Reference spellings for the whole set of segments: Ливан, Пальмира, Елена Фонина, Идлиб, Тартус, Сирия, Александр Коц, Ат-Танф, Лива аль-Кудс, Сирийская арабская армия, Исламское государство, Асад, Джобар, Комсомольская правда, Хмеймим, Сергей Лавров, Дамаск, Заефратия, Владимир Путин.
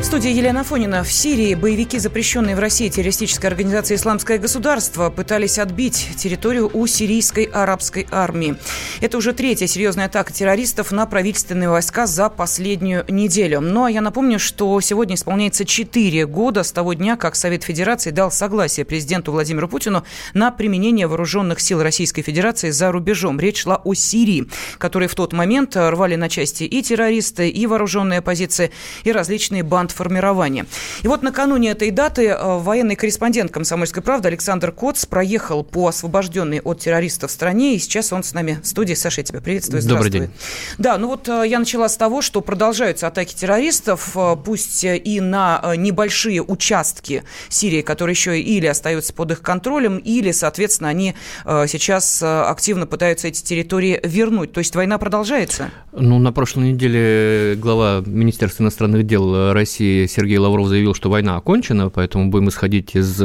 В студии Елена Фонина. В Сирии боевики, запрещенные в России террористической организации «Исламское государство», пытались отбить территорию у Сирийской арабской армии. Это уже третья серьезная атака террористов на правительственные войска за последнюю неделю. Но я напомню, что сегодня исполняется 4 года с того дня, как Совет Федерации дал согласие президенту Владимиру Путину на применение вооруженных сил Российской Федерации за рубежом. Речь шла о Сирии, которые в тот момент рвали на части и террористы, и вооруженные оппозиции, и различные банды формирования. И вот накануне этой даты военный корреспондент «Комсомольской правды» Александр Коц проехал по освобожденной от террористов стране, и сейчас он с нами в студии. Саша, я тебя приветствую. Здравствуй. Добрый день. Да, ну вот я начала с того, что продолжаются атаки террористов, пусть и на небольшие участки Сирии, которые еще или остаются под их контролем, или, соответственно, они сейчас активно пытаются эти территории вернуть. То есть война продолжается? Ну, на прошлой неделе глава Министерства иностранных дел России Сергей Лавров заявил, что война окончена, поэтому будем исходить из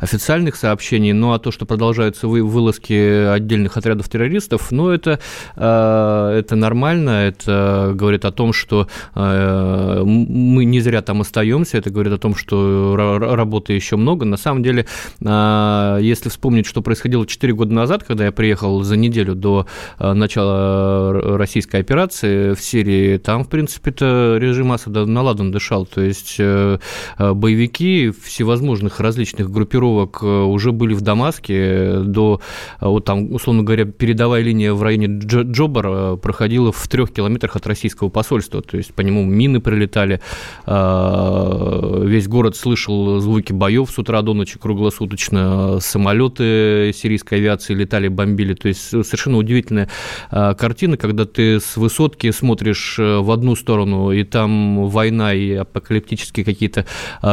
официальных сообщений. Ну, а то, что продолжаются вылазки отдельных отрядов террористов, ну, это нормально, это говорит о том, что мы не зря там остаемся, это говорит о том, что работы еще много. На самом деле, если вспомнить, что происходило 4 года назад, когда я приехал за неделю до начала российской операции в Сирии, там, в принципе-то, режим Асада наладан дышал. То есть боевики всевозможных различных группировок уже были в Дамаске, до, вот там, условно говоря, передовая линия в районе Джобар проходила в 3 километрах от российского посольства, то есть по нему мины прилетали, весь город слышал звуки боев с утра до ночи круглосуточно, самолеты сирийской авиации летали, бомбили, то есть совершенно удивительная картина, когда ты с высотки смотришь в одну сторону, и там война, и апокалиптические какие-то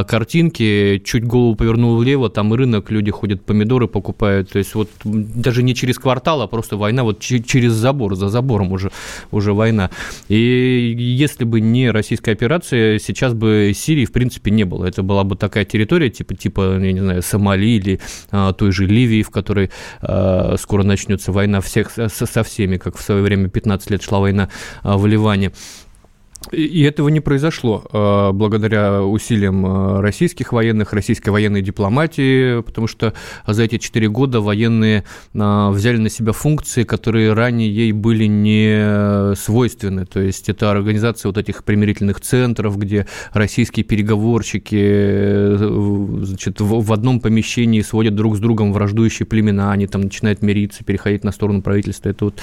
картинки, чуть голову повернул влево, там и рынок, люди ходят, помидоры покупают, то есть вот даже не через квартал, а просто война вот через забор, за забором уже война. И если бы не российская операция, сейчас бы Сирии в принципе не было. Это была бы такая территория типа я не знаю, Сомали или той же Ливии, в которой скоро начнется война всех со всеми, как в свое время 15 лет шла война в Ливане. И этого не произошло благодаря усилиям российских военных, российской военной дипломатии, потому что за эти 4 года военные взяли на себя функции, которые ранее ей были не свойственны. То есть это организация вот этих примирительных центров, где российские переговорщики, значит, в одном помещении сводят друг с другом враждующие племена, они там начинают мириться, переходить на сторону правительства. Это вот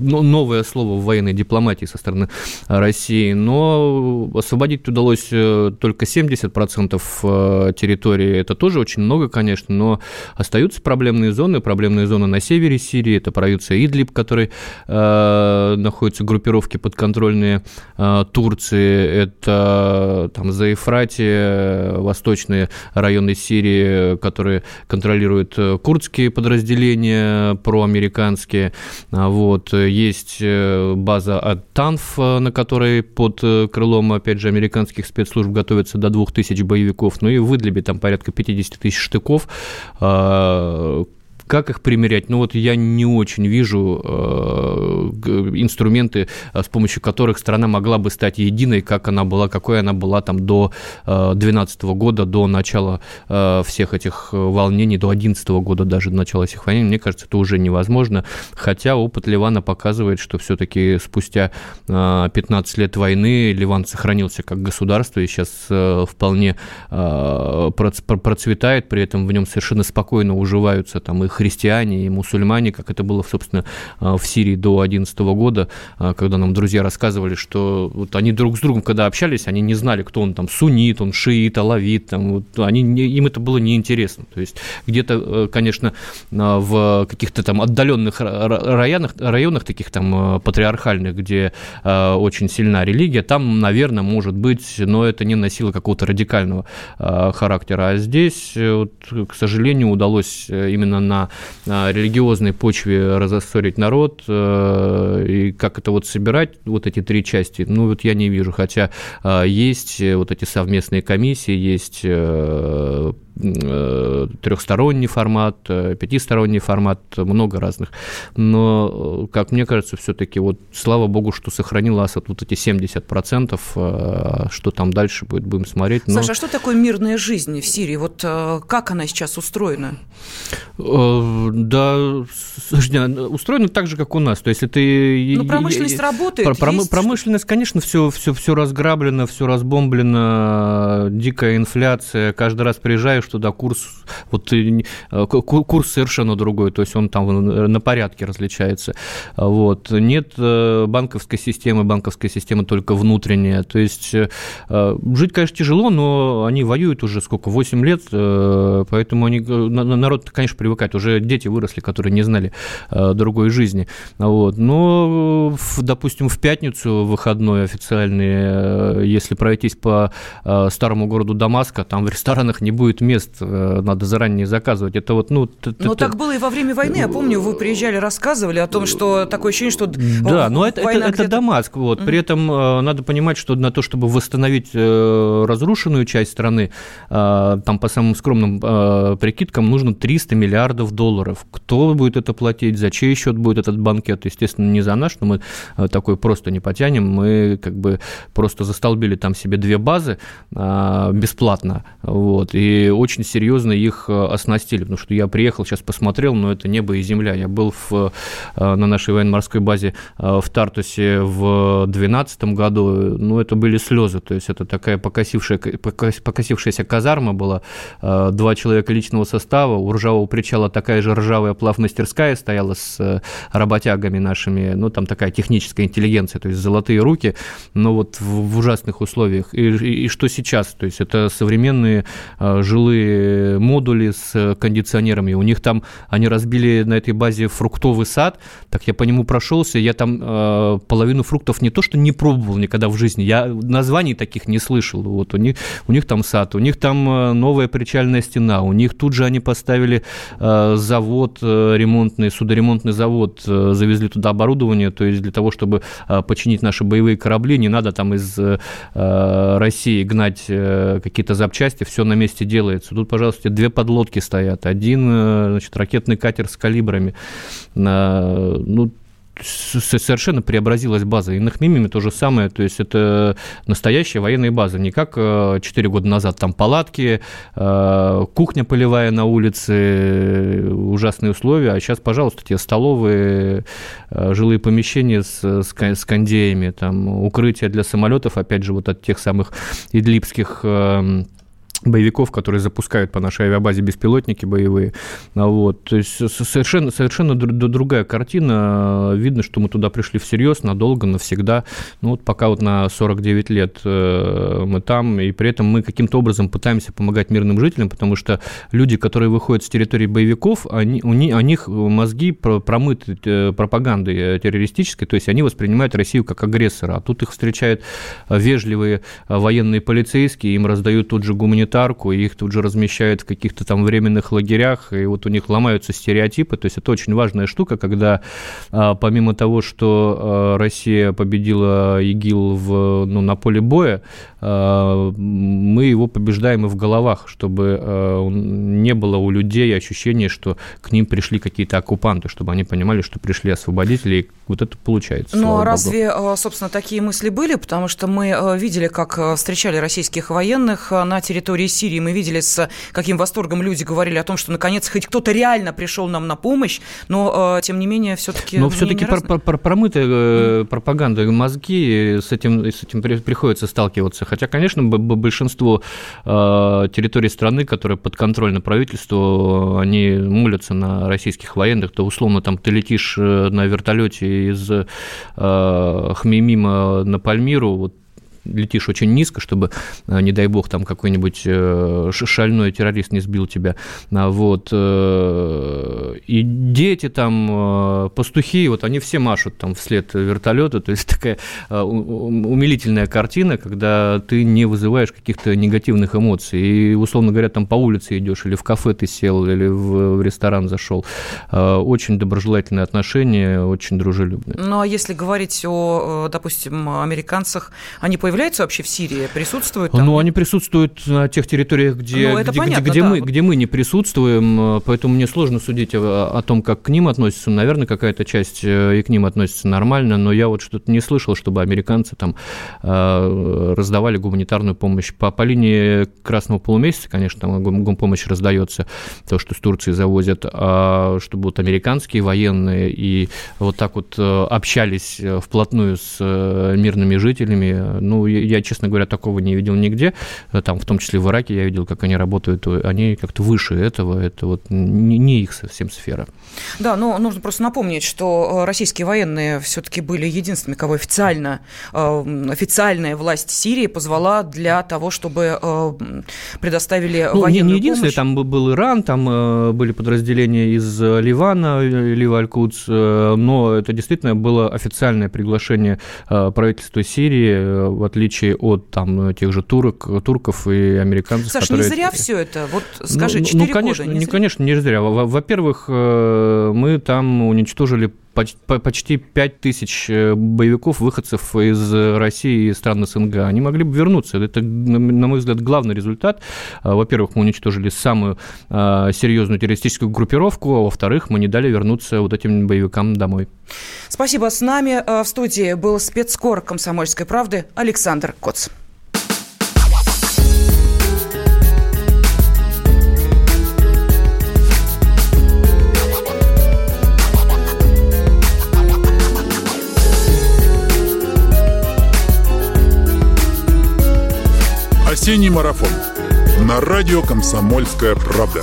новое слово в военной дипломатии со стороны России. Но освободить удалось только 70% территории. Это тоже очень много, конечно, но остаются проблемные зоны. Проблемные зоны на севере Сирии. Это провинция Идлиб, в которой находятся группировки подконтрольные Турции. Это там Заефратия, восточные районы Сирии, которые контролируют курдские подразделения проамериканские. Вот. Есть база Ат-Танф, на которой под крылом, опять же, американских спецслужб готовится до 2000 боевиков, ну и в Идлибе там порядка 50 тысяч штыков. Как их примерять? Ну вот я не очень вижу инструменты, с помощью которых страна могла бы стать единой, как она была, какой она была там до 2012 года, до начала всех этих волнений, до 2011 года даже, до начала этих волнений. Мне кажется, это уже невозможно, хотя опыт Ливана показывает, что все-таки спустя 15 лет войны Ливан сохранился как государство и сейчас вполне процветает, при этом в нем совершенно спокойно уживаются там их христиане и мусульмане, как это было, собственно, в Сирии до 2011 года, когда нам друзья рассказывали, что вот они друг с другом, когда общались, они не знали, кто он там, суннит, он шиит, алавит, там, вот, им это было неинтересно. То есть где-то, конечно, в каких-то там отдаленных районах таких там патриархальных, где очень сильна религия, там, наверное, может быть, но это не носило какого-то радикального характера. А здесь, вот, к сожалению, удалось именно на на религиозной почве разоссорить народ, и как это вот собирать, вот эти три части, ну, вот я не вижу, хотя есть вот эти совместные комиссии, есть трехсторонний формат, пятисторонний формат, много разных. Но, как мне кажется, все-таки вот слава богу, что сохранил Асад вот эти 70%, что там дальше будет, будем смотреть. Но... Саша, а что такое мирная жизнь в Сирии? Вот как она сейчас устроена? Да, устроена так же, как у нас. То есть это... Но промышленность работает? Промышленность, конечно, все разграблено, все разбомблено, дикая инфляция, каждый раз приезжаешь туда, курс совершенно другой, то есть он там на порядке различается. Вот. Нет банковской системы только внутренняя. То есть жить, конечно, тяжело, но они воюют уже сколько, 8 лет, поэтому они, народ, конечно, привыкает. Уже дети выросли, которые не знали другой жизни. Вот. Но, допустим, в пятницу выходной официальный, если пройтись по старому городу Дамаска, там в ресторанах не будет мест, надо заранее заказывать. Это вот, ну, так было и во время войны. Я помню, вы приезжали, рассказывали о том, что такое ощущение, что да, но это Дамаск. Вот. При этом надо понимать, что на то, чтобы восстановить разрушенную часть страны, там по самым скромным прикидкам нужно $300 миллиардов. Кто будет это платить? За чей счет будет этот банкет? Естественно, не за наш, но мы такой просто не потянем. Мы как бы просто застолбили там себе две базы бесплатно. Вот. И очень серьезно их оснастили, потому что я приехал, сейчас посмотрел, но это небо и земля. Я был на нашей военно-морской базе в Тартусе в 2012 году, ну, это были слезы, то есть это такая покосившаяся казарма была, 2 человека личного состава, у ржавого причала такая же ржавая плавмастерская стояла с работягами нашими, ну, там такая техническая интеллигенция, то есть золотые руки, но вот в ужасных условиях. И что сейчас? То есть это современные жилые модули с кондиционерами. У них там, они разбили на этой базе фруктовый сад, так я по нему прошелся, я там половину фруктов не то что не пробовал никогда в жизни, я названий таких не слышал. Вот, у них там сад, у них там новая причальная стена, у них тут же они поставили завод ремонтный, судоремонтный завод, завезли туда оборудование, то есть для того, чтобы починить наши боевые корабли, не надо там из России гнать какие-то запчасти, все на месте делается. Тут, пожалуйста, 2 подлодки стоят, 1, значит, ракетный катер с калибрами. Ну, совершенно преобразилась база. И на Хмеймиме то же самое. То есть это настоящая военная база. Не как 4 года назад. Там палатки, кухня полевая на улице, ужасные условия. А сейчас, пожалуйста, те столовые, жилые помещения с кондеями, там, укрытия для самолетов, опять же, вот от тех самых идлибских боевиков, которые запускают по нашей авиабазе беспилотники боевые. Вот. То есть совершенно другая картина. Видно, что мы туда пришли всерьез, надолго, навсегда. Ну, вот пока вот на 49 лет мы там, и при этом мы каким-то образом пытаемся помогать мирным жителям, потому что люди, которые выходят с территории боевиков, у них мозги промыты пропагандой террористической, то есть они воспринимают Россию как агрессора, а тут их встречают вежливые военные полицейские, им раздают тут же гуманитарную тарку, и их тут же размещают в каких-то там временных лагерях, и вот у них ломаются стереотипы, то есть это очень важная штука, когда помимо того, что Россия победила ИГИЛ на поле боя, мы его побеждаем и в головах, чтобы не было у людей ощущения, что к ним пришли какие-то оккупанты, чтобы они понимали, что пришли освободители, и вот это получается. Ну, а разве, собственно, такие мысли были? Потому что мы видели, как встречали российских военных на территории Сирии, мы видели, с каким восторгом люди говорили о том, что, наконец, хоть кто-то реально пришел нам на помощь, но, тем не менее, все-таки... Но все-таки промытая пропаганда, мозги, с этим приходится сталкиваться. Хотя, конечно, большинство территорий страны, которые подконтрольны правительству, они молятся на российских военных, то, условно, там ты летишь на вертолете из Хмеймима на Пальмиру, вот, летишь очень низко, чтобы, не дай бог, там какой-нибудь шальной террорист не сбил тебя. Вот. И дети там, пастухи, вот они все машут там вслед вертолету. То есть такая умилительная картина, когда ты не вызываешь каких-то негативных эмоций. И, условно говоря, там по улице идешь, или в кафе ты сел, или в ресторан зашел. Очень доброжелательные отношения, очень дружелюбные. Ну, а если говорить о, допустим, американцах, они появляются вообще в Сирии, присутствуют там? Ну, они присутствуют на тех территориях, где мы не присутствуем, поэтому мне сложно судить о том, как к ним относятся. Наверное, какая-то часть и к ним относится нормально, но я вот что-то не слышал, чтобы американцы там раздавали гуманитарную помощь. По линии Красного полумесяца, конечно, там гумпомощь раздается, то, что с Турции завозят, а чтобы вот американские военные и вот так вот общались вплотную с мирными жителями, ну, я, честно говоря, такого не видел нигде, там, в том числе в Ираке я видел, как они работают, они как-то выше этого, это вот не их совсем сфера. Да, но нужно просто напомнить, что российские военные все-таки были единственными, кого официальная власть Сирии позвала для того, чтобы предоставили военную помощь. Не единственное, там был Иран, там были подразделения из Ливана, Лива аль-Кудс, но это действительно было официальное приглашение правительства Сирии, в отличие от там тех же турков и американцев. Саш, которые... не зря все это? Вот скажи, 4 года. Конечно, не зря. Во-первых, мы там уничтожили почти 5000 боевиков, выходцев из России и стран СНГ. Они могли бы вернуться. Это, на мой взгляд, главный результат. Во-первых, мы уничтожили самую серьезную террористическую группировку, а во-вторых, мы не дали вернуться вот этим боевикам домой. Спасибо. С нами в студии был спецкор «Комсомольской правды» Александр Коц. Осенний марафон на радио «Комсомольская правда».